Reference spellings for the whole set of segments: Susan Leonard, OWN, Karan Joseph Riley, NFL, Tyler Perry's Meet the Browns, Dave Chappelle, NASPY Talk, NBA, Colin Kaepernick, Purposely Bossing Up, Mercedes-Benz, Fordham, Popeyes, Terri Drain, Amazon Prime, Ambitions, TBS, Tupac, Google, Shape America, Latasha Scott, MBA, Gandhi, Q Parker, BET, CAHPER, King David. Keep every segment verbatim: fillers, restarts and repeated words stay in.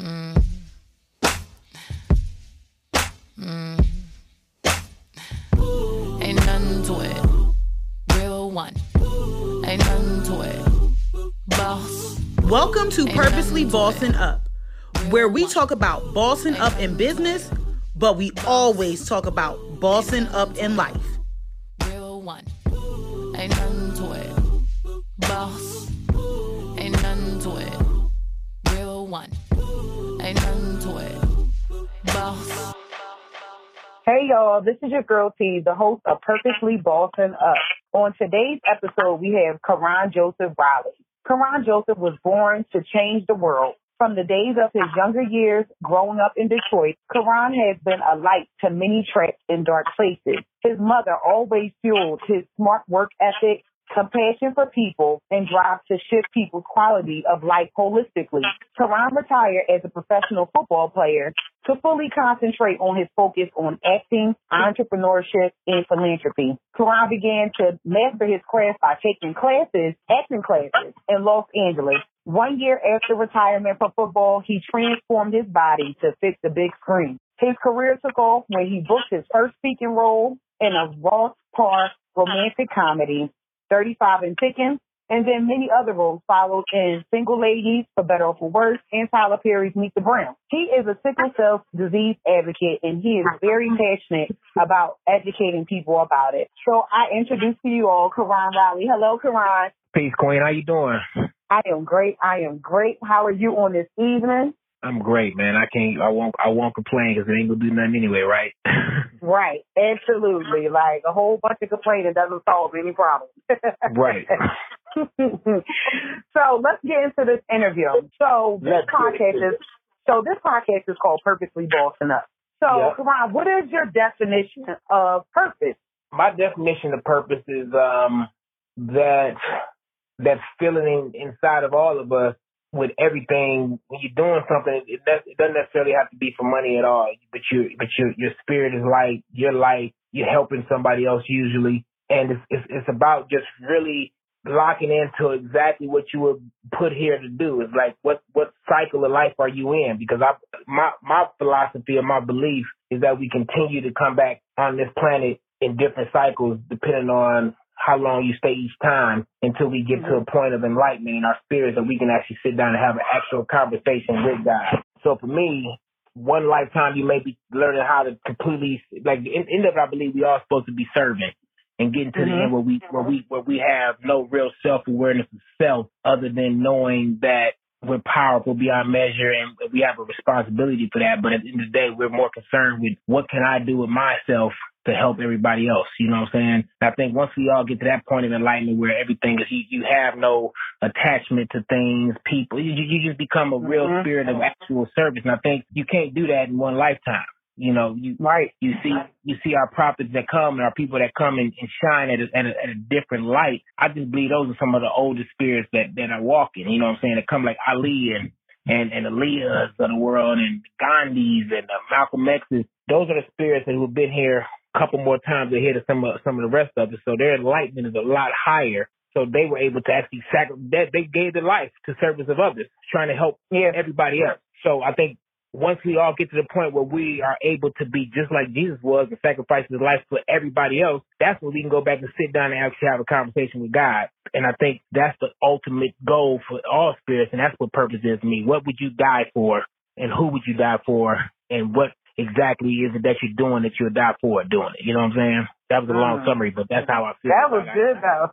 Mm. Mm. Ain't nothing to it. Real one. Ain't nothing to it. Boss. Welcome to Ain't Purposely Bossing Up, where we talk about bossing up in business, but we always talk about bossing up in life. Real one. Ain't nothing to it. Boss. Ain't nothing to it. Real one. Ain't nothing to it. Boss. Hey y'all, this is your girl T, the host of Purposely Bossing Up. On today's episode, we have Karan Joseph Riley. Karan Joseph was born to change the world. From the days of his younger years growing up in Detroit, Karan has been a light to many trapped in dark places. His mother always fueled his smart work ethic, compassion for people, and drive to shift people's quality of life holistically. Karan retired as a professional football player to fully concentrate on his focus on acting, entrepreneurship, and philanthropy. Karan began to master his craft by taking classes, acting classes, in Los Angeles. One year after retirement from football, he transformed his body to fit the big screen. His career took off when he booked his first speaking role in a Ross Park romantic comedy, thirty-five and Chicken, and then many other roles followed in Single Ladies, For Better or For Worse, and Tyler Perry's Meet the Browns. He is a sickle cell disease advocate, and he is very passionate about educating people about it. So I introduce to you all Karan Riley. Hello, Karan. Peace, Queen. How you doing? I am great. I am great. How are you on this evening? I'm great, man. I can't. I won't. I won't complain because it ain't gonna do nothing anyway, right? Right. Absolutely. Like a whole bunch of complaining doesn't solve any problem. Right. So let's get into this interview. So this podcast is. So this podcast is called Purposely Bossing Up. So yep. Karan, what is your definition of purpose? My definition of purpose is um, that. that feeling inside of all of us with everything. When you're doing something, it doesn't necessarily have to be for money at all, but you, but your, your spirit is light, you're light, you're helping somebody else usually. And it's, it's, it's about just really locking into exactly what you were put here to do. It's like, what, what cycle of life are you in? Because I, my, my philosophy and my belief is that we continue to come back on this planet in different cycles, depending on how long you stay each time until we get to a point of enlightenment in our spirits that we can actually sit down and have an actual conversation with God. So for me, one lifetime, you may be learning how to completely, like, in the end of it, I believe we are supposed to be serving and getting to mm-hmm. the end where we, where we, where we have no real self-awareness of self other than knowing that we're powerful beyond measure and we have a responsibility for that. But at the end of the day, we're more concerned with what can I do with myself to help everybody else, you know what I'm saying? I think once we all get to that point of enlightenment where everything is, you, you have no attachment to things, people, you, you just become a real mm-hmm. spirit of actual service. And I think you can't do that in one lifetime. You know, you right. you see you see our prophets that come and our people that come and, and shine at a, at, a, at a different light. I just believe those are some of the older spirits that, that are walking, you know what I'm saying? That come like Ali and and, and Aliyahs of the world and Gandhis and uh, Malcolm X's. Those are the spirits that have been here couple more times ahead of some of some of the rest of us, so their enlightenment is a lot higher. So they were able to actually sacrifice that they gave their life to service of others, trying to help yeah. everybody else. So I think once we all get to the point where we are able to be just like Jesus was and sacrifice his life for everybody else, that's when we can go back and sit down and actually have a conversation with God. And I think that's the ultimate goal for all spirits, and that's what purpose is to me. What would you die for, and who would you die for, and what exactly is it that you're doing that you'll die for doing it? You know what I'm saying? That was a long mm. summary, but that's how I feel. That was good, though.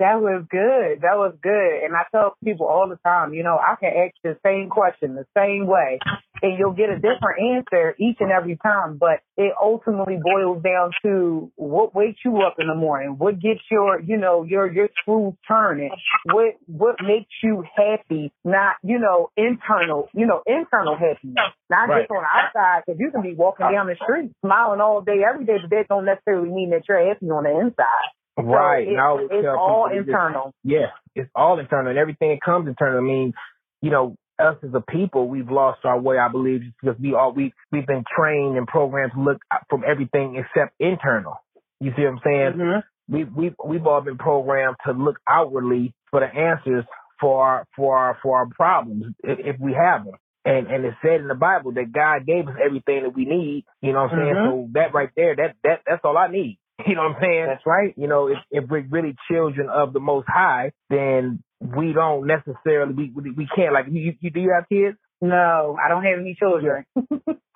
That was good. That was good. And I tell people all the time, you know, I can ask the same question the same way, and you'll get a different answer each and every time. But it ultimately boils down to what wakes you up in the morning, what gets your, you know, your your screws turning, what what makes you happy, not, you know, internal, you know, internal happiness, not right. just on the outside, because you can be walking down the street smiling all day, every day, but that don't necessarily mean that you're happy on the inside. Right. So it, now it's all internal. Just, yeah, it's all internal, and everything that comes internal. I mean, you know, us as a people, we've lost our way, I believe, just because we all we we've been trained and programmed to look from everything except internal. You see what I'm saying? Mm-hmm. We we we've all been programmed to look outwardly for the answers for our, for our, for our problems if we have them. And and it's said in the Bible that God gave us everything that we need. You know what I'm saying? Mm-hmm. So that right there, that that that's all I need. You know what I'm saying? That's right. You know, if, if we're really children of the Most High, then we don't necessarily we we, we can't like you, you. Do you have kids? No, I don't have any children.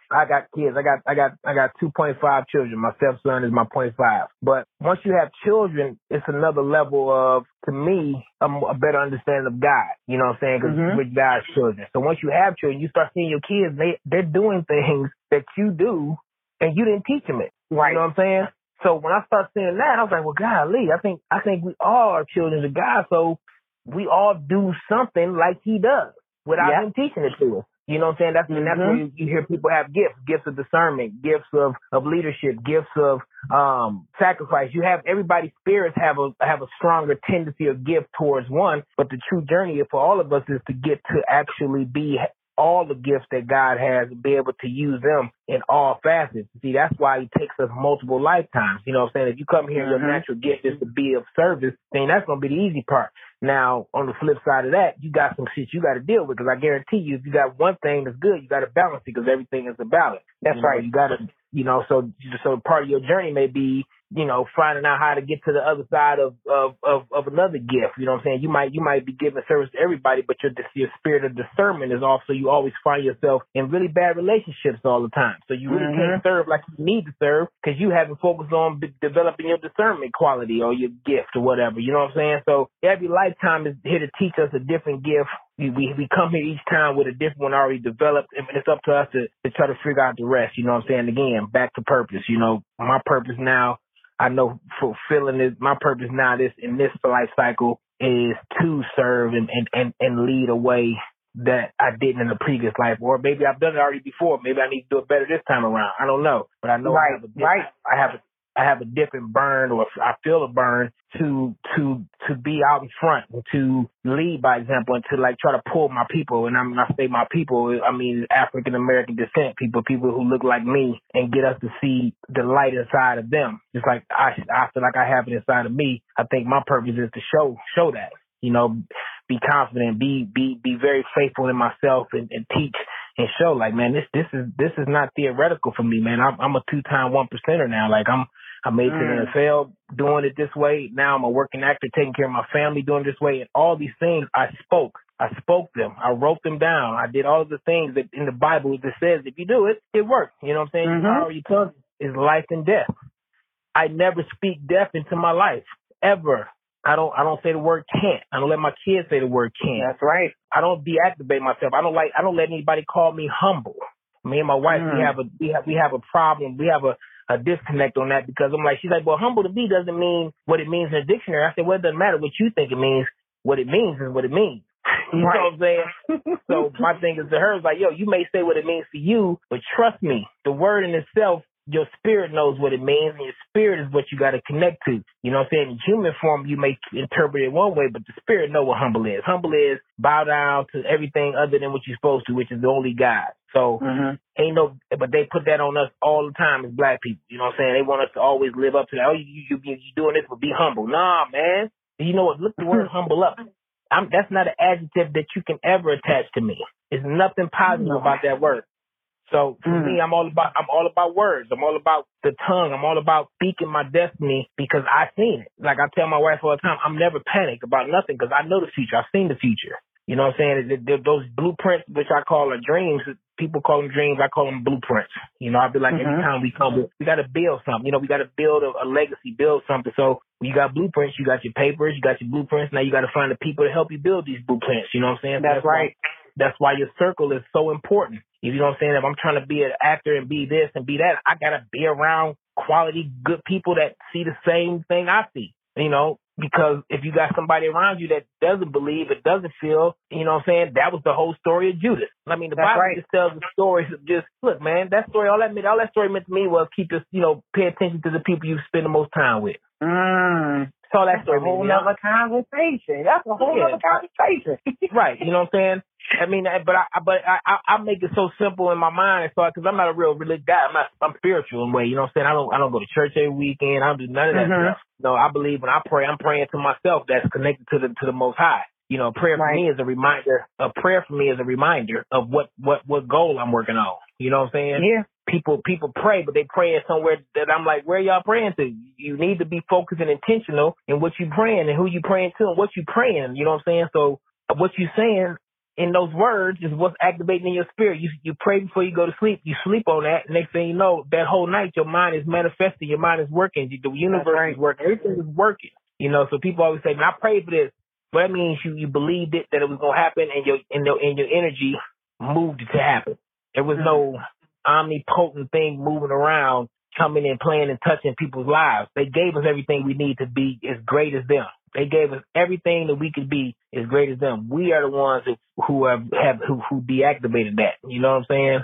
I got kids. I got I got I got two point five children. My stepson is my point five. But once you have children, it's another level of, to me, a, a better understanding of God. You know what I'm saying? Because mm-hmm. we're God's children. So once you have children, you start seeing your kids. They they're doing things that you do, and you didn't teach them it. Right. You know what I'm saying? So when I start seeing that, I was like, well, golly, I think I think we all are children of God. So we all do something like He does without yeah. Him teaching it to us. You know what I'm saying? That's, mm-hmm. and that's where you, you hear people have gifts, gifts of discernment, gifts of, of leadership, gifts of um, sacrifice. You have everybody's spirits have a have a stronger tendency or gift towards one, but the true journey for all of us is to get to actually be all the gifts that God has and be able to use them in all facets. See, that's why He takes us multiple lifetimes. You know what I'm saying? If you come here and mm-hmm. your natural gift is to be of service, then that's going to be the easy part. Now, on the flip side of that, you got some shit you got to deal with, because I guarantee you, if you got one thing that's good, you got to balance it, because everything is a balance. That's mm-hmm. right. You got to, you know, so so part of your journey may be, you know, finding out how to get to the other side of, of, of, of another gift. You know what I'm saying? You might you might be giving service to everybody, but your your spirit of discernment is off, so you always find yourself in really bad relationships all the time. So you really mm-hmm. can't serve like you need to serve, because you haven't focused on b- developing your discernment quality or your gift or whatever. You know what I'm saying? So every lifetime is here to teach us a different gift. We, we we come here each time with a different one already developed, and it's up to us to, to try to figure out the rest. You know what I'm saying? Again, back to purpose. You know, my purpose now, I know fulfilling is my purpose now. This in this life cycle is to serve and, and, and, and lead a way that I didn't in the previous life, or maybe I've done it already before. Maybe I need to do it better this time around. I don't know, but I know right, I have a right. I have a, I have a different burn, or I feel a burn to to to be out in front, to lead by example, and to like try to pull my people. And I'm when I say my people, I mean African American descent people, people who look like me, and get us to see the light inside of them. Just like I, I feel like I have it inside of me. I think my purpose is to show show that. You know, be confident, be be be very faithful in myself, and, and teach and show. Like, man, this this is this is not theoretical for me, man. I'm, I'm a two time one percenter now. Like, I'm. I made it to the N F L doing it this way. Now I'm a working actor taking care of my family doing it this way. And all these things, I spoke. I spoke them. I wrote them down. I did all of the things that in the Bible that says if you do it, it works. You know what I'm saying? Mm-hmm. The power of your tongue is life and death. I never speak death into my life, ever. I don't I don't say the word can't. I don't let my kids say the word can't. That's right. I don't deactivate myself. I don't like I don't let anybody call me humble. Me and my wife, mm. we have a we have we have a problem. We have a a disconnect on that, because I'm like, she's like, well, humble to me doesn't mean what it means in a dictionary. I said, well, it doesn't matter what you think it means. What it means is what it means. You right. know what I'm saying? So my thing is to her is like, yo, you may say what it means for you, but trust me, the word in itself, your spirit knows what it means, and your spirit is what you got to connect to. You know what I'm saying? In human form, you may interpret it one way, but the spirit know what humble is. Humble is bow down to everything other than what you're supposed to, which is the only God. So mm-hmm. ain't no, but they put that on us all the time as black people. You know what I'm saying? They want us to always live up to that. Oh, you you you, you doing this, but be humble. Nah, man. You know what? Look the word humble up. I'm, that's not an adjective that you can ever attach to me. There's nothing positive mm-hmm. about that word. So for mm. me, I'm all about I'm all about words. I'm all about the tongue. I'm all about speaking my destiny, because I've seen it. Like I tell my wife all the time, I'm never panicked about nothing, because I know the future. I've seen the future. You know what I'm saying? Those blueprints, which I call are dreams, people call them dreams. I call them blueprints. You know, I'd be like, mm-hmm. every time we come, we got to build something. You know, we got to build a, a legacy, build something. So you got blueprints, you got your papers, you got your blueprints. Now you got to find the people to help you build these blueprints. You know what I'm saying? That's, That's right. Why, that's why your circle is so important. If you know what I'm saying, if I'm trying to be an actor and be this and be that, I got to be around quality, good people that see the same thing I see, you know, because if you got somebody around you that doesn't believe, it doesn't feel, you know what I'm saying, that was the whole story of Judas. I mean, the that's Bible right. just tells the stories of just, look, man, that story, all that meant, all that story meant to me was keep this, you know, pay attention to the people you spend the most time with. Mm. So that's, that's a whole other conversation. That's a whole yeah. other conversation. Right. You know what I'm saying? I mean, but I but I, I make it so simple in my mind, because so, I'm not a real religious guy. I'm not I'm spiritual in a way. You know what I'm saying? I don't I don't go to church every weekend. I don't do none of that mm-hmm. stuff. No, I believe when I pray, I'm praying to myself that's connected to the to the Most High. You know, prayer for me is a reminder. A prayer for me is a reminder of what, what, what goal I'm working on. You know what I'm saying? Yeah. People people pray, but they pray somewhere that I'm like, where y'all praying to? You need to be focused and intentional in what you praying and who you praying to and what you praying. You know what I'm saying? So what you saying in those words is what's activating in your spirit. You you pray before you go to sleep. You sleep on that. Next thing you know, that whole night your mind is manifesting. Your mind is working. The universe right. is working. Everything is working. You know, so people always say, man, I prayed for this. But that means you, you believed it, that it was going to happen, and your, and your and your energy moved it to happen. There was no omnipotent thing moving around, coming and playing and touching people's lives. They gave us everything we need to be as great as them. They gave us everything that we could be as great as them. We are the ones who, who have, have who, who deactivated that. You know what I'm saying?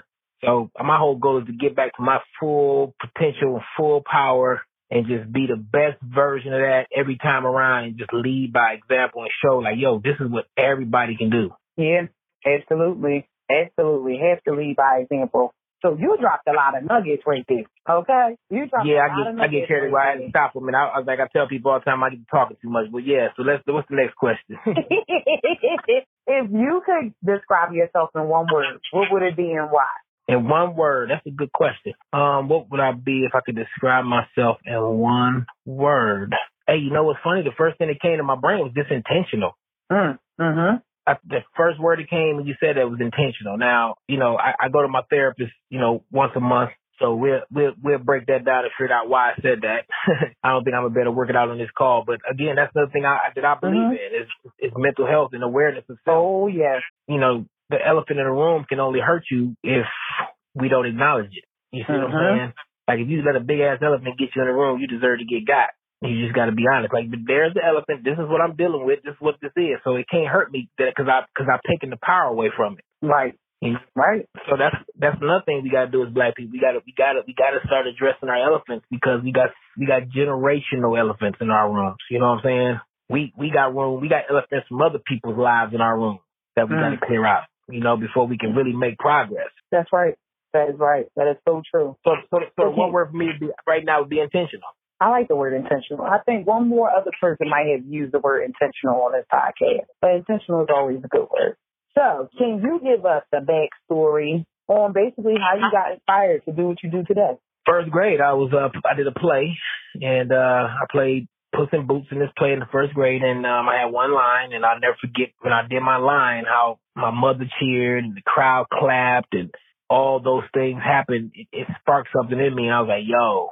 So my whole goal is to get back to my full potential, full power, and just be the best version of that every time around and just lead by example and show like, yo, this is what everybody can do. Yeah, absolutely. Absolutely. Have to lead by example. So you dropped a lot of nuggets right there. Okay? You dropped yeah, a I lot get, of nuggets. Yeah, I get carried away. Right I had to stop them. And I, I was like, I tell people all the time I get talking too much. But yeah, so let's. What's the next question? If you could describe yourself in one word, what would it be and why? In one word, that's a good question. Um, what would I be if I could describe myself in one word? Hey, you know what's funny? The first thing that came to my brain was disintentional. Mm, mm-hmm. I, the first word that came when you said that was intentional. Now, you know, I, I go to my therapist, you know, once a month. So we'll, we'll, we'll break that down and figure out why I said that. I don't think I'm going to be able to work it out on this call. But again, that's another thing I, that I believe mm-hmm. in is, is mental health and awareness of self. Oh, yes. You know, the elephant in the room can only hurt you if we don't acknowledge it. You see mm-hmm. what I'm saying? Like, if you let a big-ass elephant get you in the room, you deserve to get got. You just got to be honest. Like, but there's the elephant. This is what I'm dealing with. This is what this is. So it can't hurt me because I, because I've taken the power away from it. Right. You know? Right. So that's that's another thing we got to do as Black people. We got to we got to we got to start addressing our elephants because we got we got generational elephants in our rooms. You know what I'm saying? We we got room. We got elephants from other people's lives in our room that we mm. got to clear out. You know, before we can really make progress. That's right. That is right. That is so true. So, so, so okay. One word for me to be, right now would be intentional. I like the word intentional. I think one more other person might have used the word intentional on this podcast, but intentional is always a good word. So, can you give us a backstory on basically how you got inspired to do what you do today? First grade, I was up. I did a play, and uh, I played Puss in Boots in this play in the first grade, and um, I had one line, and I'll never forget when I did my line how my mother cheered and the crowd clapped and all those things happened. It, it sparked something in me, and I was like, yo,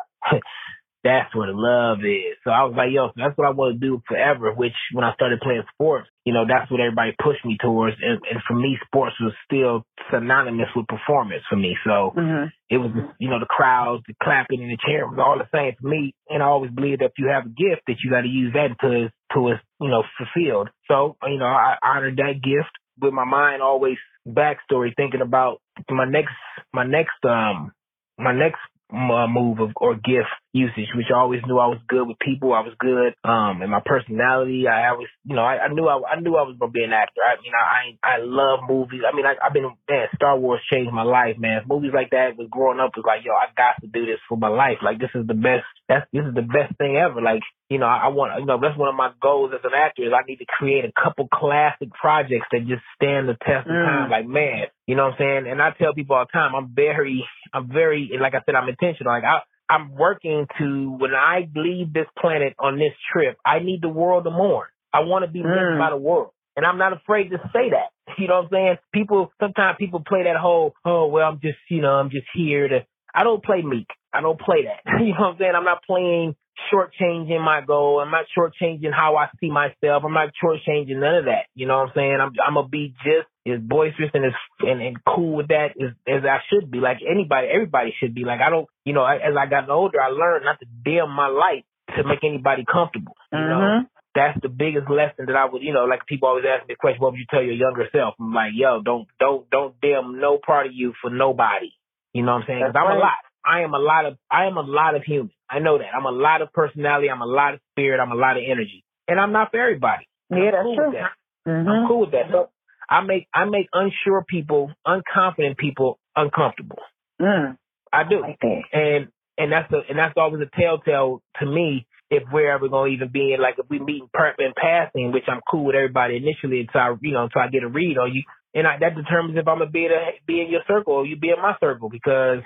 that's what love is. So I was like, yo, so that's what I want to do forever, which when I started playing sports, you know, that's what everybody pushed me towards. And, and for me, sports was still synonymous with performance for me. So mm-hmm. it was, you know, the crowds, the clapping and the cheering was all the same for me. And I always believed that if you have a gift that you got to use that until it's, until it's, you know, fulfilled. So, you know, I honored that gift with my mind always backstory, thinking about my next, my next, um, my next, Uh, move of, or gift usage, which I always knew I was good with people. I was good um, in my personality. I always, you know, I, I knew I, I knew I was gonna be an actor. I mean, I I love movies. I mean, I, I've been man. Star Wars changed my life, man. Movies like that was growing up was like, yo, I got to do this for my life. Like, this is the best. That's this is the best thing ever. Like, you know, I, I want. You know, that's one of my goals as an actor is I need to create a couple classic projects that just stand the test of mm. time. Like, man. You know what I'm saying? And I tell people all the time, I'm very, I'm very, like I said, I'm intentional. Like I, I'm working to, when I leave this planet on this trip, I need the world to mourn. I want to be missed mm. by the world. And I'm not afraid to say that. You know what I'm saying? People, sometimes people play that whole, oh, well, I'm just, you know, I'm just here to, I don't play meek. I don't play that. You know what I'm saying? I'm not playing shortchanging my goal. I'm not shortchanging how I see myself. I'm not shortchanging none of that. You know what I'm saying? I'm, I'm going to be just as boisterous and as and, and cool with that as, as I should be. Like anybody, everybody should be. Like I don't, you know, I, as I got older, I learned not to dim my light to make anybody comfortable. You mm-hmm. know, that's the biggest lesson that I would, you know, like people always ask me the question, what would you tell your younger self? I'm like, yo, don't, don't, don't dim no part of you for nobody. You know what I'm saying? Because I'm right. a lot. I am a lot of, I am a lot of human. I know that. I'm a lot of personality. I'm a lot of spirit. I'm a lot of energy. And I'm not for everybody. Yeah, that's cool true. With that. Mm-hmm. I'm cool with that. So I make, I make unsure people, unconfident people uncomfortable. Mm. I do. I like that. And, and that's the, and that's always a telltale to me if we're ever going to even be in, like, if we meet in passing, which I'm cool with everybody initially until I, you know, until I get a read on you. And I, that determines if I'm going to be, be in your circle or you be in my circle, because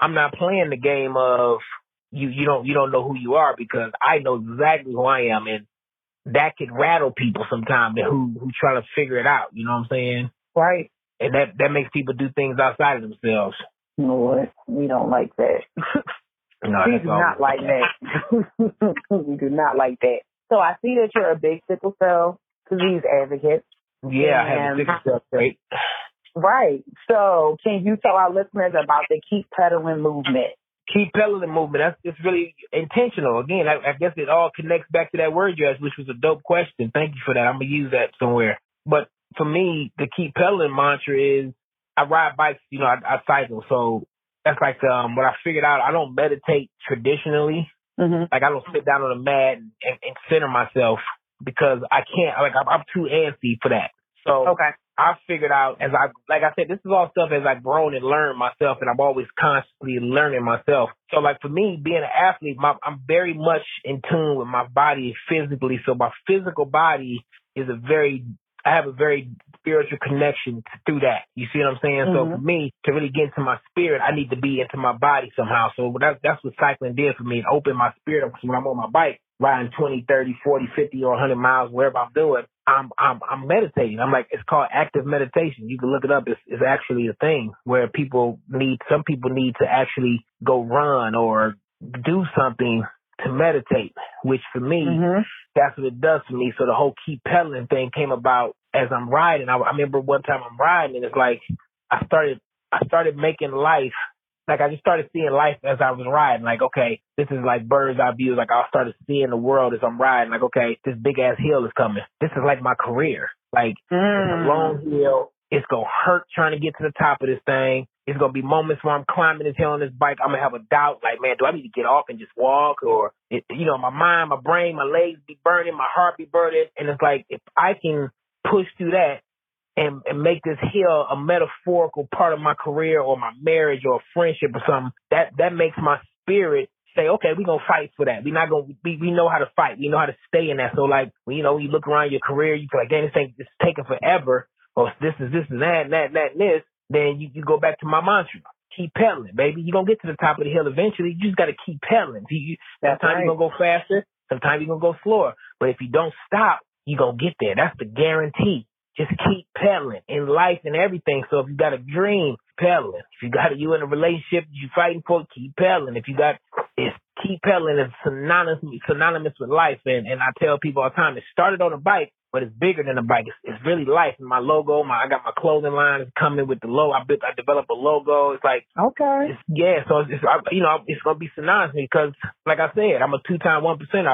I'm not playing the game of you, you don't, you don't know who you are, because I know exactly who I am. And that could rattle people sometimes who, who try to figure it out. You know what I'm saying? Right. And that, that makes people do things outside of themselves. You know what? We don't like that. No, we do not like that. We do not like that. So I see that you're a big sickle cell disease advocate. Yeah, and I have a sickle cell trait. Right. So can you tell our listeners about the Keep Pedaling movement? Keep Pedaling movement. That's it's really intentional. Again, I, I guess it all connects back to that word you asked, which was a dope question. Thank you for that. I'm gonna use that somewhere. But for me, the Keep Pedaling mantra is I ride bikes. You know, I, I cycle. So that's like um, what I figured out. I don't meditate traditionally. Mm-hmm. Like I don't sit down on a mat and, and, and center myself, because I can't. Like I'm, I'm too antsy for that. So okay. I figured out as I, like I said, this is all stuff as I've grown and learned myself, and I'm always constantly learning myself. So like for me, being an athlete, my, I'm very much in tune with my body physically. So my physical body is a very, I have a very spiritual connection through that. You see what I'm saying? Mm-hmm. So for me to really get into my spirit, I need to be into my body somehow. So that's, that's what cycling did for me. It opened my spirit up. So when I'm on my bike, riding twenty, thirty, forty, fifty or one hundred miles, wherever I'm doing, I'm, I'm, I'm meditating. I'm like, it's called active meditation. You can look it up. It's, it's actually a thing where people need, some people need to actually go run or do something to meditate, which for me, mm-hmm. that's what it does for me. So the whole Keep Pedaling thing came about as I'm riding. I, I remember one time I'm riding and it's like, I started, I started making life. Like, I just started seeing life as I was riding. Like, okay, this is like bird's eye view. Like, I started seeing the world as I'm riding. Like, okay, this big-ass hill is coming. This is like my career. Like, mm. it's a long hill. It's going to hurt trying to get to the top of this thing. It's going to be moments where I'm climbing this hill on this bike. I'm going to have a doubt. Like, man, do I need to get off and just walk? Or, it, you know, my mind, my brain, my legs be burning, my heart be burning. And it's like, if I can push through that, And, and make this hill a metaphorical part of my career or my marriage or friendship or something, that, that makes my spirit say, okay, we're going to fight for that. We're not going to, we, we know how to fight. We know how to stay in that. So like, you know, when you look around your career, you feel like, damn, this thing is taking forever. Or this is this and that and that and that and this. Then you, you go back to my mantra. Keep pedaling, baby. You're going to get to the top of the hill eventually. You just got to keep pedaling. You, that's sometimes right. You're going to go faster. Sometimes you're going to go slower. But if you don't stop, you're going to get there. That's the guarantee. Just keep pedaling in life and everything. So if you got a dream, pedaling. If you got a, you in a relationship you fighting for, keep pedaling. If you got, it's keep pedaling is synonymous, synonymous with life. And, and I tell people all the time, it started on a bike, but it's bigger than a bike. It's, it's really life. And my logo, my I got my clothing line is coming with the logo. I, I developed a logo. It's like, okay. It's, yeah. So it's, it's I, you know, it's going to be synonymous because like I said, I'm a two time one percent.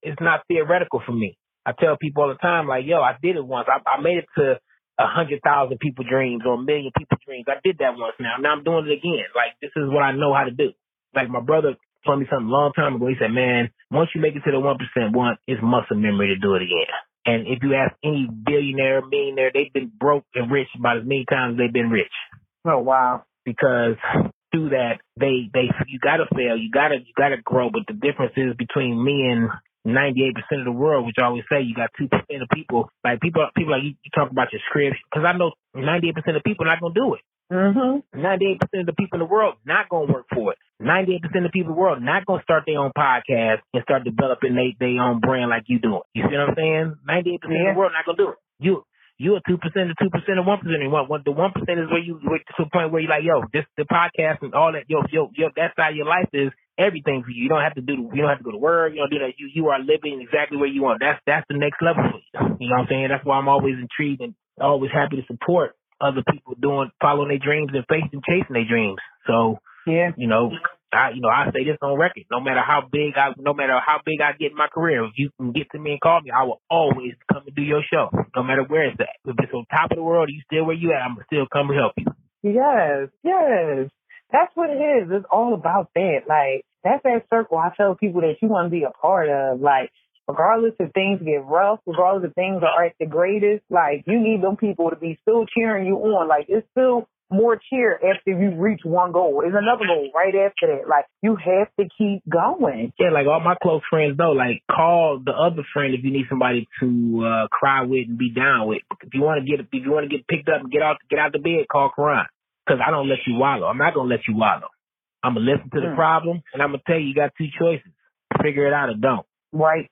It's not theoretical for me. I tell people all the time, like, yo, I did it once. I, I made it to one hundred thousand people dreams or a million people dreams. I did that once now. Now I'm doing it again. Like, this is what I know how to do. Like, my brother told me something a long time ago. He said, man, once you make it to the one percent one, it's muscle memory to do it again. And if you ask any billionaire, millionaire, they've been broke and rich about as many times as they've been rich. Oh, wow. Because through that, they, they you got to fail. You got to you got to grow. But the difference is between me and ninety-eight percent of the world, which I always say, you got two percent of people, like people, people like you, you talk about your scripts, because I know ninety-eight percent of people are not going to do it. Mm-hmm. ninety-eight percent of the people in the world not going to work for it. ninety-eight percent of people in the world not going to start their own podcast and start developing their, their own brand like you doing. You see what I'm saying? ninety-eight percent yeah. of the world not going to do it. You you a two percent, a two percent, a one percent. The one percent is where you, where, to a point where you're like, yo, this the podcast and all that, yo, yo, yo, that side of your life is everything for you. You don't have to do. You don't have to go to work. You don't do that. You you are living exactly where you want. That's that's the next level for you. You know what I'm saying? That's why I'm always intrigued and always happy to support other people doing, following their dreams and facing, chasing their dreams. So yeah, you know, I you know I say this on record. No matter how big I, no matter how big I get in my career, if you can get to me and call me, I will always come and do your show, no matter where it's at. If it's on top of the world, you still where you at, I'm gonna still come and help you. Yes, yes. That's what it is. It's all about that. Like, that's that circle I tell people that you want to be a part of. Like, regardless if things get rough, regardless if things are at the greatest, like, you need them people to be still cheering you on. Like, it's still more cheer after you reach one goal. There's another goal right after that. Like, you have to keep going. Yeah, like all my close friends know, like, call the other friend if you need somebody to uh, cry with and be down with. If you want to get, if you want to get picked up and get out, get out the bed, call Karan. Because I don't let you wallow. I'm not gonna let you wallow. I'm gonna listen to the mm. problem, and I'm gonna tell you, you got two choices: figure it out or don't. Right?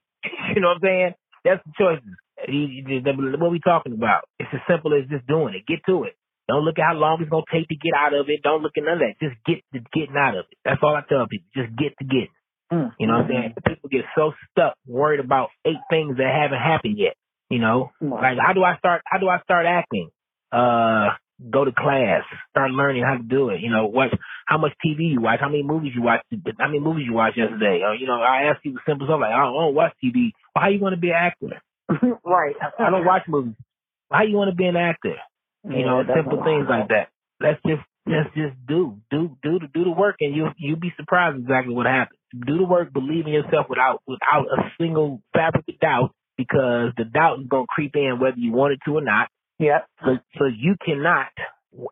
You know what I'm saying? That's the choices. He, he, the, what we talking about? It's as simple as just doing it. Get to it. Don't look at how long it's going to take to get out of it. Don't look at none of that. Just get to getting out of it. That's all I tell people. Just get to get. Mm. You know what I'm saying? People get so stuck, worried about eight things that haven't happened yet. You know, like, how do I start? How do I start acting? Uh, go to class, start learning how to do it. You know, watch how much T V you watch, how many movies you watch, how many movies you watched yesterday. Or, you know, I ask people simple stuff like, I don't watch T V. Well, how you want to be an actor? Right. I don't watch movies. How you want to be an actor? You know, yeah, simple things like that. Let's just let's just do do do do the work, and you you'll be surprised exactly what happens. Do the work, believe in yourself without without a single fabric of doubt, because the doubt is gonna creep in whether you want it to or not. Yeah. So so you cannot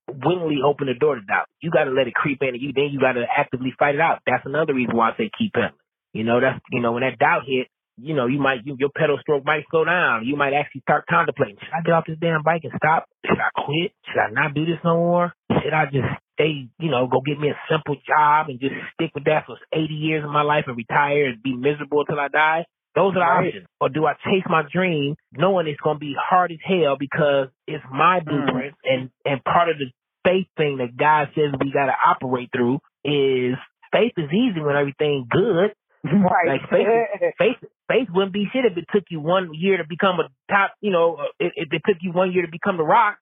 willingly open the door to doubt. You got to let it creep in, and you then you got to actively fight it out. That's another reason why I say keep pedaling. You know, that's you know when that doubt hits. You know, you might, you, your pedal stroke might slow down. You might actually start contemplating. Should I get off this damn bike and stop? Should I quit? Should I not do this no more? Should I just stay, you know, go get me a simple job and just stick with that for eighty years of my life and retire and be miserable until I die? Those are the options. Or do I chase my dream knowing it's going to be hard as hell because it's my blueprint mm. and, and part of the faith thing that God says we got to operate through is faith is easy when everything's good. Right. Like faith, faith, faith wouldn't be shit if it took you one year to become a top, you know, if it, it took you one year to become the Rock.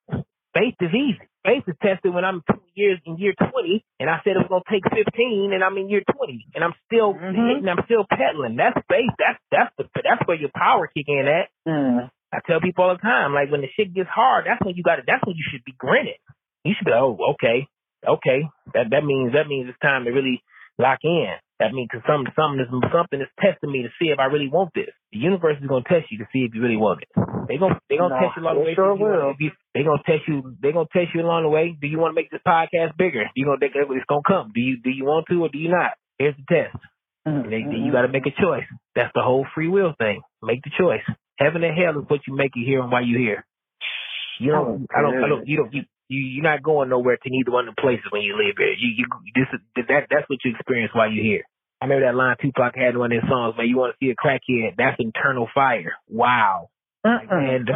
Faith is easy. Faith is tested when I'm two years in year twenty, and I said it was going to take fifteen, and I'm in year twenty, and I'm still mm-hmm. hitting, I'm still peddling. That's faith. That's that's the, that's where your power kick in at. Mm. I tell people all the time, like, when the shit gets hard, that's when you got to, that's when you should be grinning. You should be, oh, okay, okay. That that means that means it's time to really lock in. I mean, because some, some, something is testing me to see if I really want this. The universe is going to test you to see if you really want it. They're going to they gonna no, test you along the way. Sure will. They're going to test you They're gonna test you along the way. Do you want to make this podcast bigger? You gonna, it's going to come. Do you do you want to or do you not? Here's the test. Mm-hmm. They, they, you got to make a choice. That's the whole free will thing. Make the choice. Heaven and hell is what you make you here and why you here. You don't, oh, I don't, I don't, you don't, you, You, you're not going nowhere to neither one of the places when you live here. You, you, this is, that, that's what you experience while you're here. I remember that line Tupac had in one of his songs, man, you want to see a crackhead, that's internal fire. Wow. Uh-uh. Like, man,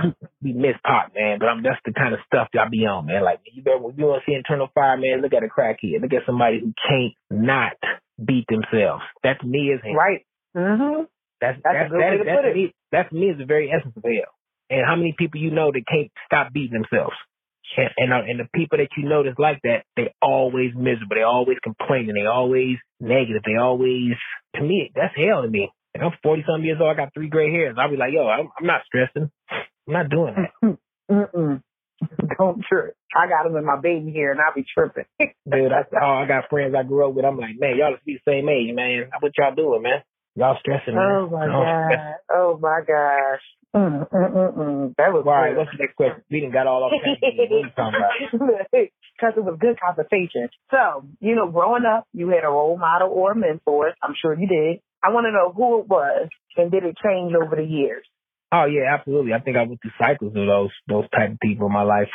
we miss Pop, man, but I'm, that's the kind of stuff that I be on, man. Like, you better, you want to see internal fire, man, look at a crackhead. Look at somebody who can't not beat themselves. That to me is hell. Right. Mm-hmm. That's, that's, that's, that, is, that's, me, that to me is the very essence of hell. And how many people you know that can't stop beating themselves? And, and and the people that you notice like that, they always miserable. They always complaining. They always negative. They always, to me, that's hell to me. And I'm forty-something years old. I got three gray hairs. I'll be like, yo, I'm, I'm not stressing. I'm not doing that. Mm-mm. Don't trip. I got them in my baby hair, and I'll be tripping. Dude, that's all. I got friends I grew up with. I'm like, man, y'all just be the same age, man. What y'all doing, man? Y'all stressing, man. Oh, my God. Stressing. Oh, my gosh. Mm, mm, mm, mm. That was all right. What's the next question? We didn't got all off track. Because it was good conversation. So, you know, growing up, you had a role model or a mentor. I'm sure you did. I want to know who it was, and did it change over the years? Oh yeah, absolutely. I think I went through cycles of those those type of people in my life.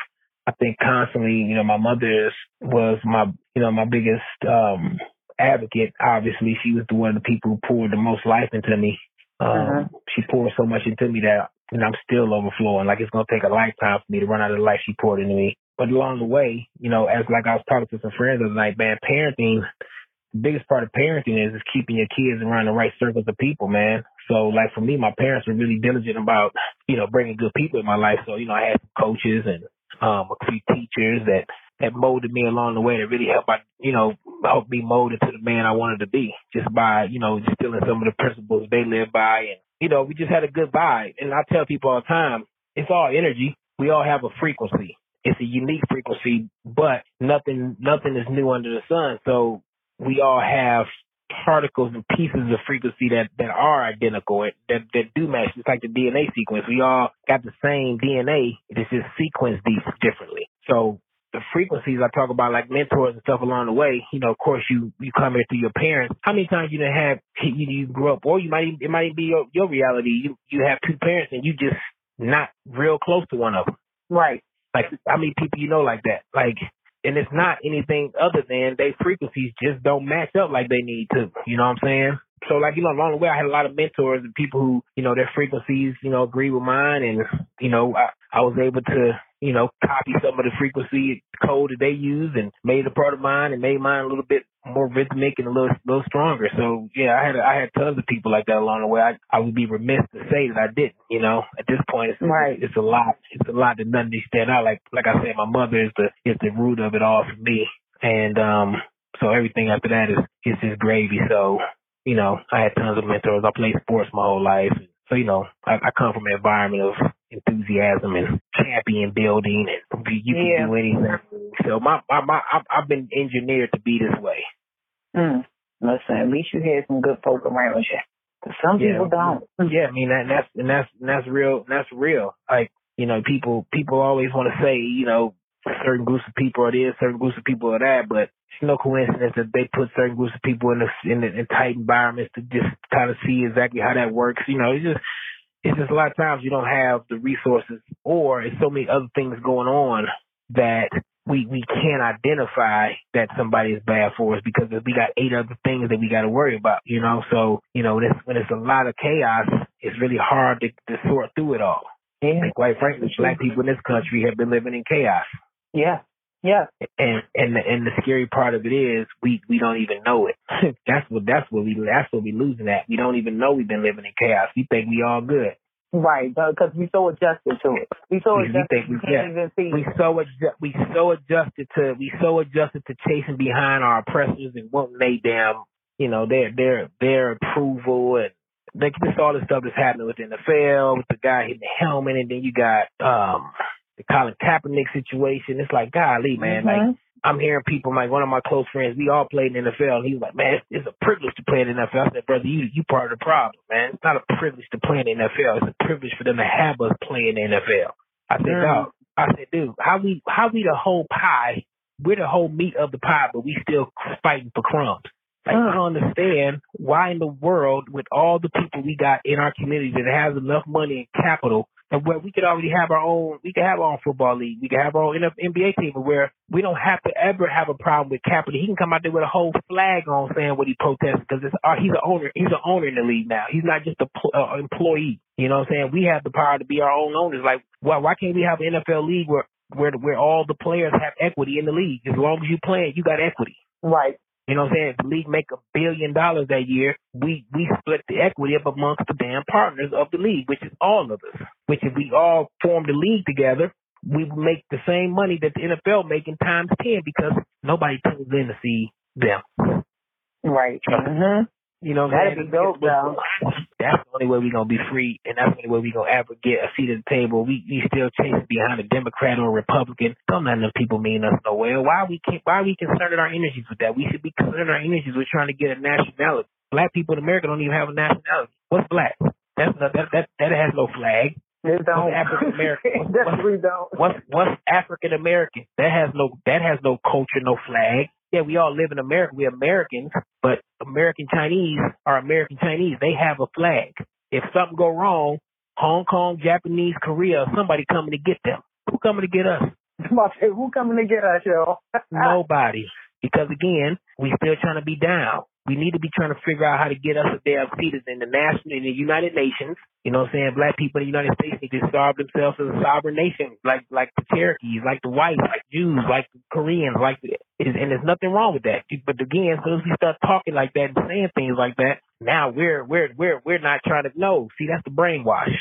I think constantly, you know, my mother was my, you know, my biggest um, advocate. Obviously, she was the one of the people who poured the most life into me. Um, uh-huh. She poured so much into me that, and I'm still overflowing. Like, it's going to take a lifetime for me to run out of the life she poured into me. But along the way, you know, as like I was talking to some friends the other night, man, parenting, the biggest part of parenting is, is keeping your kids around the right circles of people, man. So, like, for me, my parents were really diligent about, you know, bringing good people in my life. So, you know, I had coaches and um, a few teachers that, that molded me along the way that really helped, I, you know, helped me mold into the man I wanted to be just by, you know, instilling some of the principles they live by. And, you know, we just had a good vibe. And I tell people all the time, it's all energy. We all have a frequency. It's a unique frequency, but nothing, nothing is new under the sun. So we all have particles and pieces of frequency that, that are identical, that, that do match. It's like the D N A sequence. We all got the same D N A. It's just sequenced differently. So the frequency frequencies I talk about, like mentors and stuff along the way, you know, of course, you, you come here through your parents. How many times you didn't have, you, you grew up, or you might, it might be your, your reality. You, you have two parents and you just not real close to one of them. Right. Like, how many people you know like that? Like, and it's not anything other than they frequencies just don't match up like they need to. You know what I'm saying? So, like, you know, along the way, I had a lot of mentors and people who, you know, their frequencies, you know, agree with mine. And, you know, I, I was able to, you know, copy some of the frequency code that they use and made a part of mine and made mine a little bit more rhythmic and a little little stronger. So, yeah, I had I had tons of people like that along the way. I, I would be remiss to say that I didn't, you know. At this point, it's, right. it's, it's a lot. It's a lot that none stand out. Like like I said, my mother is the is the root of it all for me. And um, so everything after that is, is just gravy. So, you know, I had tons of mentors. I played sports my whole life. So, you know, I, I come from an environment of enthusiasm and champion building, and you can yeah. do anything. So my, my, my, I've been engineered to be this way. Mm. Listen, at least you had some good folk around you. Some yeah. people don't. Yeah, I mean, that, that's and that's and that's real. That's real. Like, you know, people people always want to say, you know, certain groups of people are this, certain groups of people are that, but it's no coincidence that they put certain groups of people in the, in, the, in tight environments to just kind of see exactly how that works. You know, it's just it's just a lot of times you don't have the resources, or it's so many other things going on that we we can't identify that somebody is bad for us because we got eight other things that we got to worry about. You know, so you know this, when it's a lot of chaos, it's really hard to, to sort through it all. Yeah. And quite frankly, black people in this country have been living in chaos. Yeah. Yeah. And, and, the, and the scary part of it is we, we don't even know it. that's what, that's what we, that's what we losing at. We don't even know we've been living in chaos. We think we all good. Right. Because we so adjusted to it. We so adjusted we think we, yeah. we so adju- we so adjusted to, we so adjusted to chasing behind our oppressors and wanting they damn, you know, their, their, their approval and like just all this stuff that's happening with the N F L, with the guy hitting the helmet. And then you got, um, Colin Kaepernick situation. It's like, golly, man, mm-hmm. like I'm hearing people, like one of my close friends, we all played in the N F L, and he's like, man, it's, it's a privilege to play in the N F L. I said, brother, you you part of the problem, man. It's not a privilege to play in the N F L. It's a privilege for them to have us play in the N F L. I said, mm-hmm. no. I said, dude, how we how we the whole pie, we're the whole meat of the pie, but we still fighting for crumbs. Like, I don't understand why in the world, with all the people we got in our community that has enough money and capital, and where we could already have our own, we could have our own football league, we could have our own N B A team, where we don't have to ever have a problem with capital. He can come out there with a whole flag on saying what he protests because it's uh, he's an owner. He's an owner in the league now. He's not just an uh, employee. You know what I'm saying? We have the power to be our own owners. Like, why why can't we have an N F L league where where where all the players have equity in the league? As long as you play, you got equity. Right. You know what I'm saying? If the league make a billion dollars that year, we, we split the equity up amongst the damn partners of the league, which is all of us. Which if we all formed the league together, we would make the same money that the N F L making times ten because nobody tunes in to see them. Right. Mm-hmm. You know what I'm saying? That'd be dope, though. That's the only way we're going to be free, and that's the only way we're going to ever get a seat at the table. We, we still chasing behind a Democrat or a Republican. Don't let them people mean us no way. Why are we can't, why are we concerning our energies with that? We should be concerning our energies with trying to get a nationality. Black people in America don't even have a nationality. What's black? That's not, that, that that has no flag. It don't. What's African American? What's, definitely don't. What's, what's African American? That has no that has no culture, no flag. Yeah, we all live in America. We're Americans, but American Chinese are American Chinese. They have a flag. If something go wrong, Hong Kong, Japanese, Korea, somebody coming to get them. Who coming to get us? Who coming to get us, y'all? Nobody. Because, again, we still trying to be down. We need to be trying to figure out how to get us a damn seat in the national, in the United Nations. You know what I'm saying? Black people in the United States need to starve themselves as a sovereign nation, like like the Cherokees, like the whites, like Jews, like the Koreans, like the, and there's nothing wrong with that. But again, as soon as we start talking like that and saying things like that, now we're we're we're we're not trying to know. See, that's the brainwash.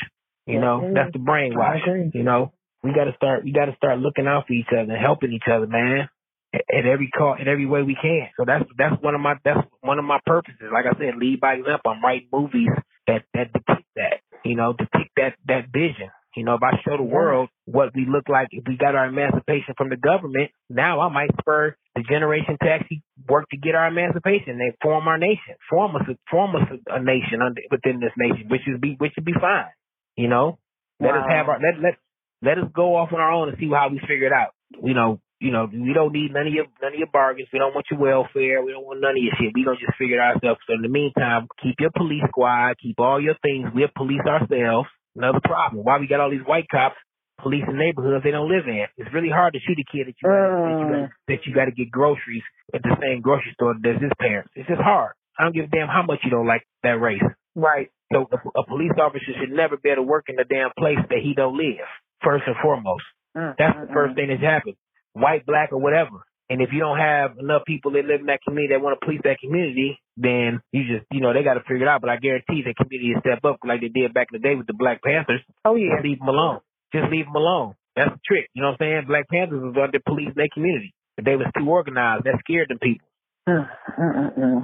You know, mm-hmm. that's the brainwash. You know, we got to start we got to start looking out for each other and helping each other, man. At every call, in every way we can. So that's that's one of my that's one of my purposes. Like I said, lead by example. I'm writing movies that that depict that, you know, depict that that vision. You know, if I show the world what we look like if we got our emancipation from the government, now I might spur the generation to actually work to get our emancipation. They form our nation, form us, form us a, a nation under, within this nation, which is be which would be fine. You know, let wow. us have our let let let us go off on our own and see how we figure it out. You know. you know, we don't need none of your none of your bargains. We don't want your welfare. We don't want none of your shit. We're going to just figure it out ourselves. So in the meantime, keep your police squad. Keep all your things. We'll police ourselves. Another problem. Why we got all these white cops policing neighborhoods they don't live in? It's really hard to shoot a kid that you uh, that you got to get groceries at the same grocery store as his parents. It's just hard. I don't give a damn how much you don't like that race. Right. So a, a police officer should never be able to work in the damn place that he don't live, first and foremost. Uh, that's uh, the first uh. thing that's happened. White, black, or whatever. And if you don't have enough people that live in that community that want to police that community, then you just, you know, they got to figure it out. But I guarantee that community will step up like they did back in the day with the Black Panthers. Oh, yeah. Just leave them alone. Just leave them alone. That's the trick. You know what I'm saying? Black Panthers was under police in their community. But they was too organized. That scared them people. Uh, uh, uh.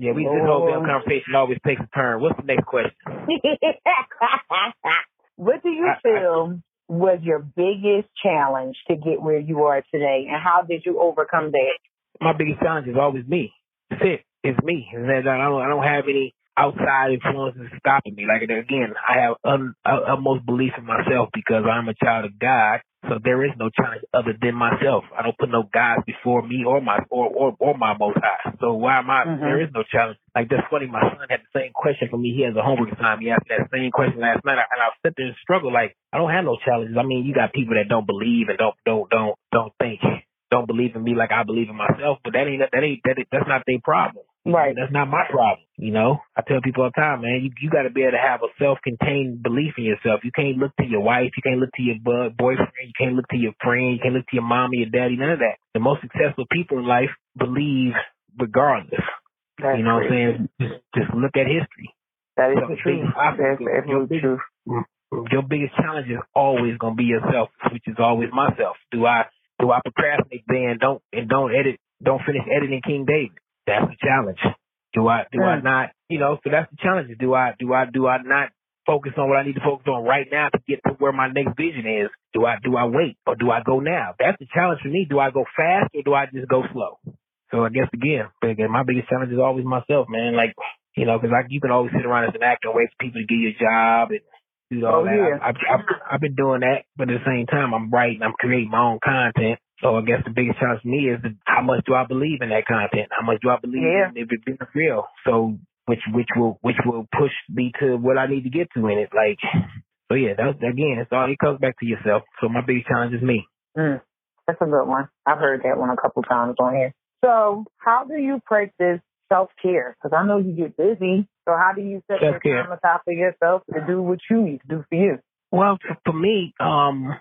Yeah, we this whole damn conversation always takes a turn. What's the next question? What do you I, feel I, was your biggest challenge to get where you are today, and how did you overcome that? My biggest challenge is always me. That's it. It's me. And I don't, I don't have any outside influences stopping me. Like, again, I have un, uh, utmost belief in myself because I'm a child of God. So there is no challenge other than myself. I don't put no gods before me or my or or, or my Most High. So why am I? Mm-hmm. There is no challenge. Like, that's funny. My son had the same question for me. He has a homework assignment. He asked me that same question last night, and I sit there and struggle. Like, I don't have no challenges. I mean, you got people that don't believe and don't don't don't don't think, don't believe in me like I believe in myself. But that ain't that ain't that that's not their problem. Right. That's not my problem. You know, I tell people all the time, man, you, you got to be able to have a self-contained belief in yourself. You can't look to your wife. You can't look to your bu- boyfriend. You can't look to your friend. You can't look to your mommy, your daddy, none of that. The most successful people in life believe regardless. That's you know crazy. What I'm saying? Just, just look at history. That is so the truth. That's your, the truth. Your biggest challenge is always going to be yourself, which is always myself. Do I do I procrastinate then? Don't and don't edit. Don't finish editing King David. That's the challenge. Do I do I not, you know, so that's the challenge. Do I do I do I not focus on what I need to focus on right now to get to where my next vision is? Do I do I wait or do I go now? That's the challenge for me. Do I go fast or do I just go slow? So I guess again, again my biggest challenge is always myself, man. Like, you know, because you can always sit around as an actor and wait for people to give you a job and do all oh, that. Yeah. I, I, I, I've been doing that, but at the same time, I'm writing, I'm creating my own content. So I guess the biggest challenge for me is how much do I believe in that content? How much do I believe yeah. in it being real? So which which will which will push me to what I need to get to in it. Like, so yeah, that's again, it's all it comes back to yourself. So my biggest challenge is me. Mm, that's a good one. I've heard that one a couple times on here. So how do you practice self care? Because I know you get busy. So how do you set self-care. Your time on top of yourself to do what you need to do for you? Well, for me, um.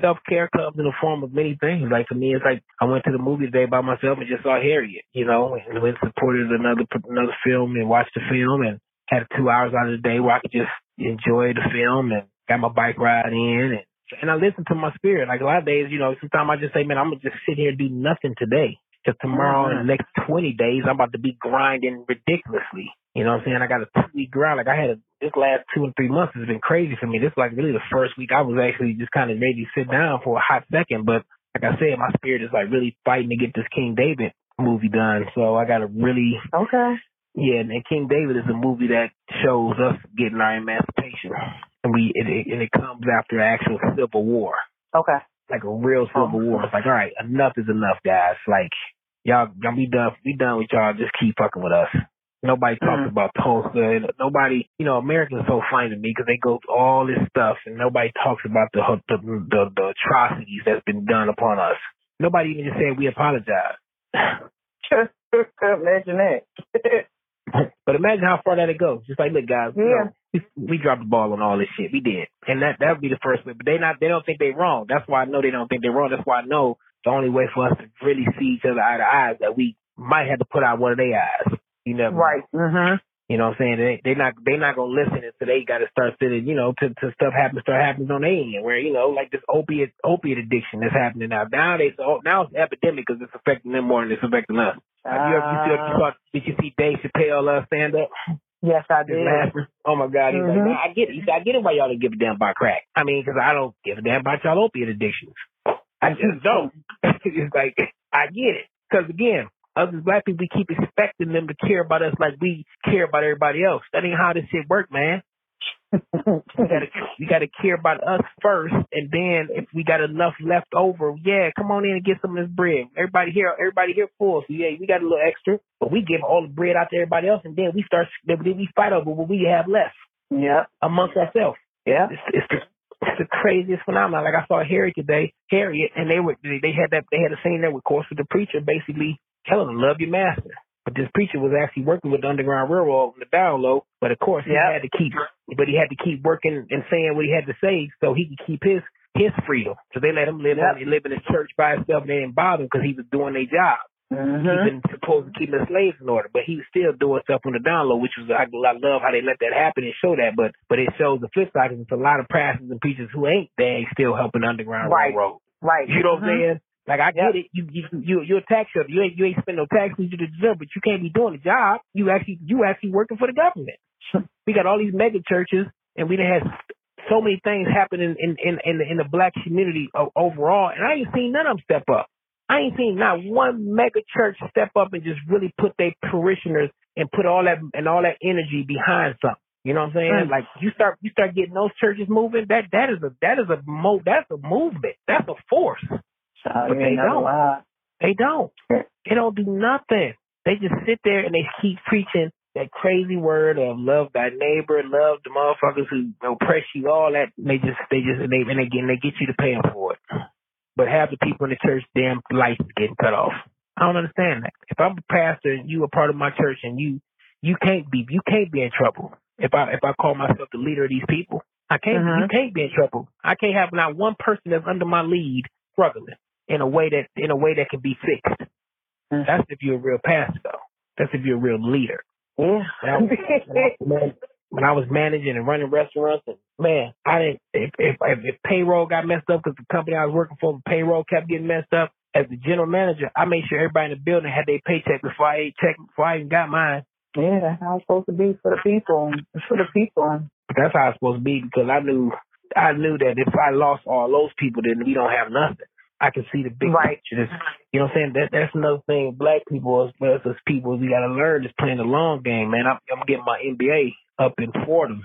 self-care comes in the form of many things. Like, for me, it's like I went to the movie today by myself and just saw Harriet, you know, and went and supported another another film and watched the film and had two hours out of the day where I could just enjoy the film and got my bike ride in. And, and I listened to my spirit. Like, a lot of days, you know, sometimes I just say, man, I'm going to just sit here and do nothing today. Because tomorrow mm-hmm. and the next twenty days, I'm about to be grinding ridiculously. You know what I'm saying? I got a two-week grind. Like, I had a, this last two and three months has been crazy for me. This is like really the first week I was actually just kind of maybe sit down for a hot second. But like I said, my spirit is like really fighting to get this King David movie done. So I got to really. Okay. Yeah. And, and King David is a movie that shows us getting our emancipation. And we it, it, and it comes after an actual civil war. Okay. Like a real civil war. It's like, all right, enough is enough, guys. Like, y'all, y'all be done. We done with y'all. Just keep fucking with us. Nobody talks mm-hmm. about Tulsa. Nobody, you know, Americans are so funny to me because they go through all this stuff and nobody talks about the, the the the atrocities that's been done upon us. Nobody even just said we apologize. Imagine that. But imagine how far that'd go. Just like, look, guys, yeah. you know, we, we dropped the ball on all this shit. We did, and that that would be the first way. But they not, they don't think they're wrong. That's why I know they don't think they're wrong. That's why I know the only way for us to really see each other eye to eye is that we might have to put out one of their eyes. You never right. Mm-hmm. You know what I'm saying? They they not they not gonna listen until they gotta start sitting, you know, to, to stuff happens start happening on their end where, you know, like this opiate opiate addiction that's happening now. Now they so now it's epidemic because it's affecting them more than it's affecting us. Have uh, you ever you see, you saw, did you see Dave Chappelle uh, stand up? Yes, I did. Oh my God, he's mm-hmm. like, nah, I get it. He said, I get it why y'all don't give a damn about crack. I mean, because I don't give a damn about y'all opiate addictions. I just don't. It's like I get it because again. Us as black people, we keep expecting them to care about us like we care about everybody else. That ain't how this shit work, man. You gotta, you gotta care about us first, and then if we got enough left over, yeah, come on in and get some of this bread. Everybody here, everybody here full, so yeah, we got a little extra, but we give all the bread out to everybody else, and then we start, then we fight over what we have left. Yeah, amongst ourselves. Yeah, it's, it's the it's the craziest phenomenon. Like I saw Harriet today, Harriet, and they were they had that they had a scene there with course with the preacher basically telling them love your master. But this preacher was actually working with the Underground Railroad on the down low. But of course, he yeah. had to keep, but he had to keep working and saying what he had to say so he could keep his his freedom. So they let him live yeah. on, live in his church by himself, and they didn't bother him because he was doing their job. Mm-hmm. He wasn't supposed to keep the slaves in order, but he was still doing stuff on the down low, which was I, I love how they let that happen and show that. But but it shows the flip side because it's a lot of pastors and preachers who ain't they ain't still helping the Underground right. Railroad. Right. You know mm-hmm. what I'm saying? Like, I get yep. it. You, you, you, you're a tax shelter. You ain't, you ain't spend no taxes you deserve, but you can't be doing the job. You actually, you actually working for the government. We got all these mega churches, and we done had so many things happening in, in, in, the, in the black community overall, and I ain't seen none of them step up. I ain't seen not one mega church step up and just really put their parishioners and put all that and all that energy behind something. You know what I'm saying? Mm. Like you start, you start getting those churches moving. That, that is a, that is a mo, that's a movement. That's a force. Oh, but they don't. Lie. They don't. They don't do nothing. They just sit there and they keep preaching that crazy word of love thy neighbor, love the motherfuckers who oppress you, all that. And they just, they just, and they, and they, get, and they get you to pay them for it. But half the people in the church, damn lights getting cut off. I don't understand that. If I'm a pastor and you a part of my church and you, you can't be, you can't be in trouble. If I, if I call myself the leader of these people, I can't, mm-hmm. you can't be in trouble. I can't have not one person that's under my lead struggling. In a way that in a way that can be fixed. Mm. That's if you're a real pastor, though. That's if you're a real leader. Yeah. When I, was, when I was managing and running restaurants, and man, I didn't. If if, if payroll got messed up because the company I was working for, the payroll kept getting messed up. As the general manager, I made sure everybody in the building had their paycheck before I ate check before I even got mine. Yeah, that's how it's supposed to be for the people. For the people. That's how it's supposed to be because I knew I knew that if I lost all those people, then we don't have nothing. I can see the big right. picture. You know what I'm saying? That, that's another thing. Black people, as well as people, we got to learn is playing the long game, man. I'm, I'm getting my M B A up in Fordham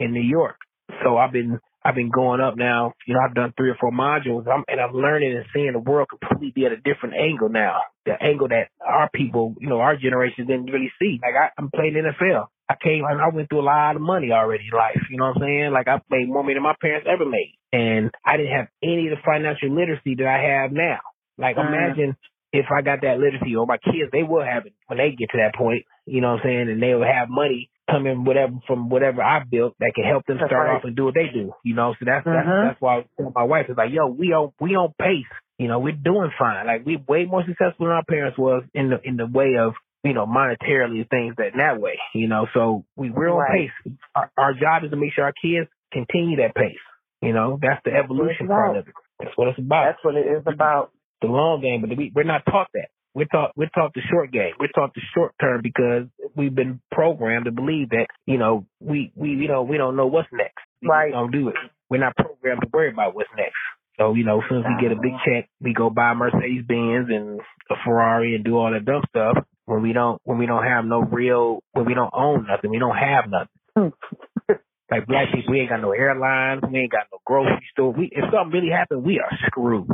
in New York. So I've been I've been going up now. You know, I've done three or four modules, I'm, and I'm learning and seeing the world completely at a different angle now, the angle that our people, you know, our generation didn't really see. Like, I, I'm playing N F L. I came, I went through a lot of money already in life. You know what I'm saying? Like, I made more money than my parents ever made. And I didn't have any of the financial literacy that I have now. Like, mm-hmm. imagine if I got that literacy, or my kids, they will have it when they get to that point. You know what I'm saying? And they will have money coming whatever from whatever I built that can help them that's start right. off and do what they do. You know, so that's mm-hmm. that's, that's why my wife is like, yo, we on we on pace. You know, we're doing fine. Like, we're way more successful than our parents was in the in the way of, you know, monetarily, things that that way, you know, so we, we're on right. pace. Our, our job is to make sure our kids continue that pace. You know, that's the evolution part of it. That's what it's about. That's what it is about. The long game, but we, we're not taught that. We're taught, we're taught the short game. We're taught the short term because we've been programmed to believe that, you know, we, we, you know, we don't know what's next. Right. We don't do it. We're not programmed to worry about what's next. So, you know, as soon as we get a big check, we go buy a Mercedes-Benz and a Ferrari and do all that dumb stuff. When we don't, when we don't have no real, when we don't own nothing, we don't have nothing. Like black people, we ain't got no airlines, we ain't got no grocery store. We, if something really happened, we are screwed.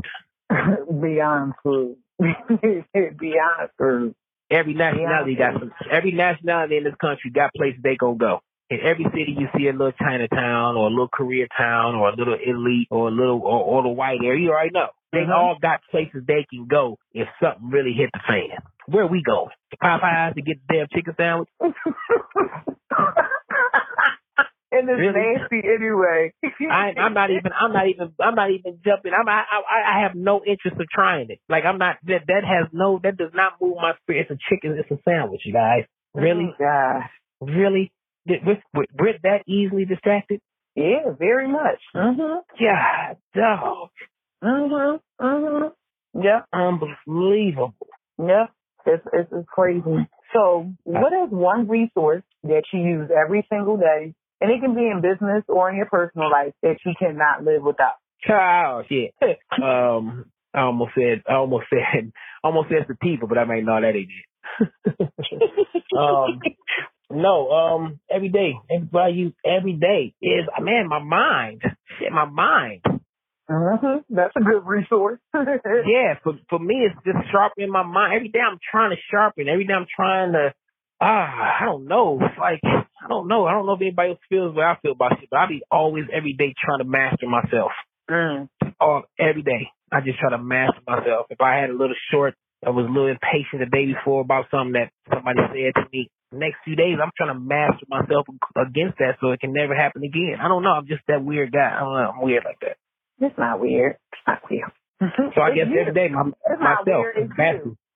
Beyond screwed. Beyond screwed. Every nationality Beyond got some. Every nationality in this country got places they gonna go. In every city, you see a little Chinatown or a little Koreatown or a little Italy or a little or, or the white area. You already know. They mm-hmm. all got places they can go if something really hit the fan. Where are we going? To Popeyes to get the damn chicken sandwich? And it's really? Nasty anyway. I, I'm not even. I'm not even. I'm not even jumping. I'm. I, I. I have no interest in trying it. Like I'm not. That. That has no. That does not move my spirit. It's a chicken. It's a sandwich, you guys. Really? Oh, gosh. Really? We're, we're that easily distracted? Yeah, very much. Mm-hmm. God, dog. Mhm. Mhm. Yeah. Unbelievable. Yeah. It's, it's it's crazy. So, what is one resource that you use every single day? And it can be in business or in your personal life that you cannot live without. Oh shit! um, I almost said, I almost said, almost said sativa, but I mean, no, that ain't it. um, No, um, every day, everybody, you, every day is, man, my mind, shit, my mind. Mm-hmm. That's a good resource. Yeah, for for me, it's just sharpening my mind. Every day I'm trying to sharpen. Every day I'm trying to, ah, I don't know. Like, I don't know. I don't know if anybody else feels what I feel about shit, but I be always every day trying to master myself. Mm. All, every day, I just try to master myself. If I had a little short, I was a little impatient the day before about something that somebody said to me. Next few days, I'm trying to master myself against that so it can never happen again. I don't know. I'm just that weird guy. I don't know. I'm weird like that. It's not weird. It's not weird. So I guess every day, my, myself,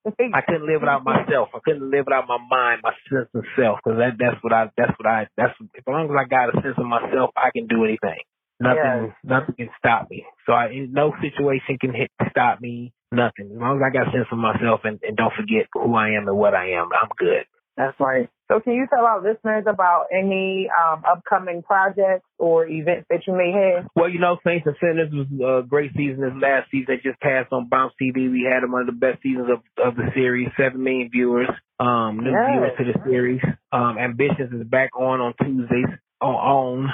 I couldn't live without myself. I couldn't live without my mind, my sense of self, because that, that's what I. That's what I. That's as long as I got a sense of myself, I can do anything. Nothing. Yeah. Nothing can stop me. So I, no situation can hit, stop me. Nothing. As long as I got a sense of myself and, and don't forget who I am and what I am, I'm good. That's right. So can you tell our listeners about any um, upcoming projects or events that you may have? Well, you know, Saints and Sinners was a great season. This last season that just passed on Bounce T V. We had one of the best seasons of, of the series, seven million viewers, um, new yes. viewers to the series. Um, Ambitions is back on on Tuesdays on OWN.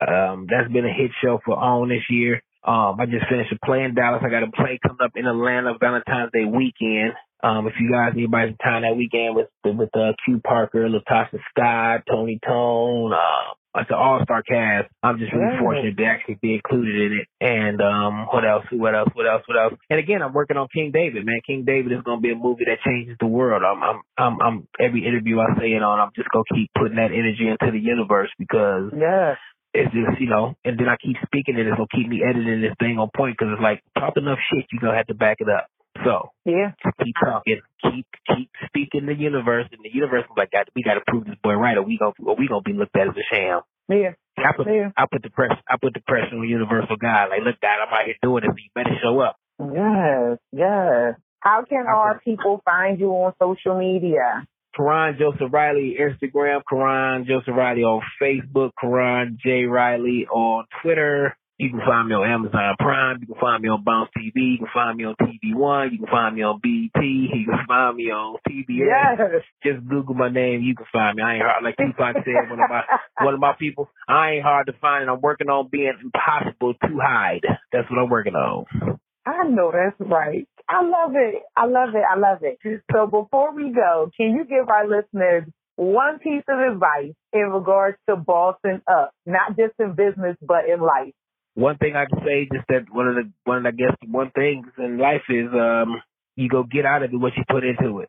Um, that's been a hit show for OWN this year. Um, I just finished a play in Dallas. I got a play coming up in Atlanta Valentine's Day weekend. Um, if you guys, anybody's in town that weekend with with uh, Q Parker, Latasha Scott, Tony Tone, uh, it's an all-star cast. I'm just really yeah. fortunate to actually be included in it. And um, what else? What else? What else? What else? And again, I'm working on King David. Man, King David is gonna be a movie that changes the world. I'm, I'm, I'm, I'm every interview I say it on, I'm just gonna keep putting that energy into the universe because yeah. It's just, you know, and then I keep speaking it. It's gonna keep me editing this thing on point because it's like talk enough shit, you're gonna have to back it up. So yeah, keep talking, keep keep speaking the universe, and the universe is like, we got to prove this boy right, or we gonna or we gonna be looked at as a sham. Yeah, I put yeah. I put the press I put the pressure on Universal God. Like, look, God, I'm out here doing this, so you better show up. Yes, yes. How can I our put, people find you on social media? Karan Joseph Riley Instagram, Karan Joseph Riley on Facebook, Karan J Riley on Twitter. You can find me on Amazon Prime. You can find me on Bounce T V. You can find me on T V One. You can find me on B E T. You can find me on T B S. Yes. Just Google my name. You can find me. I ain't hard. Like Tupac said, one of my one of my people, I ain't hard to find, and I'm working on being impossible to hide. That's what I'm working on. I know that's right. I love it. I love it. I love it. So before we go, can you give our listeners one piece of advice in regards to bossing up, not just in business, but in life? One thing I can say, just that one of the one of the, I guess one thing in life is um, you go get out of it what you put into it.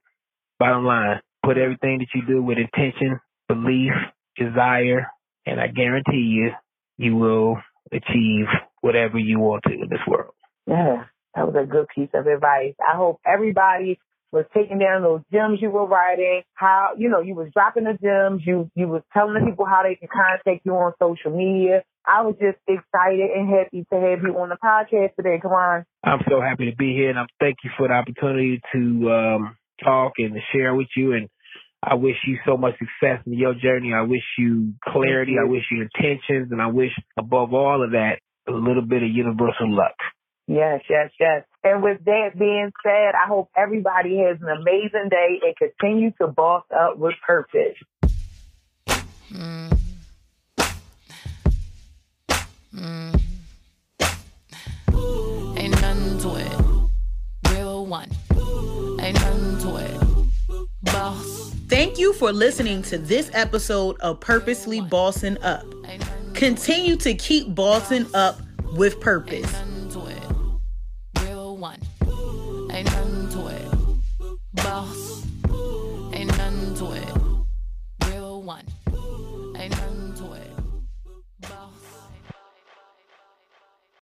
Bottom line, put everything that you do with intention, belief, desire, and I guarantee you, you will achieve whatever you want to in this world. Yeah, that was a good piece of advice. I hope everybody was taking down those gems you were writing, how, you know, you was dropping the gems, you, you was telling the people how they can contact you on social media. I was just excited and happy to have you on the podcast today, Karan. I'm so happy to be here, and I thank you for the opportunity to um, talk and to share with you, and I wish you so much success in your journey. I wish you clarity. I wish you intentions, and I wish, above all of that, a little bit of universal luck. Yes, yes, yes. And with that being said, I hope everybody has an amazing day and continue to boss up with purpose. Mm. Mm. Ain't nothing to it. Real one. Ain't nothing to it. Boss. Thank you for listening to this episode of Purposely Bossing Up. Continue to keep bossing up with purpose. One. Ain't nothing to it. Boss. Ain't nothing to it.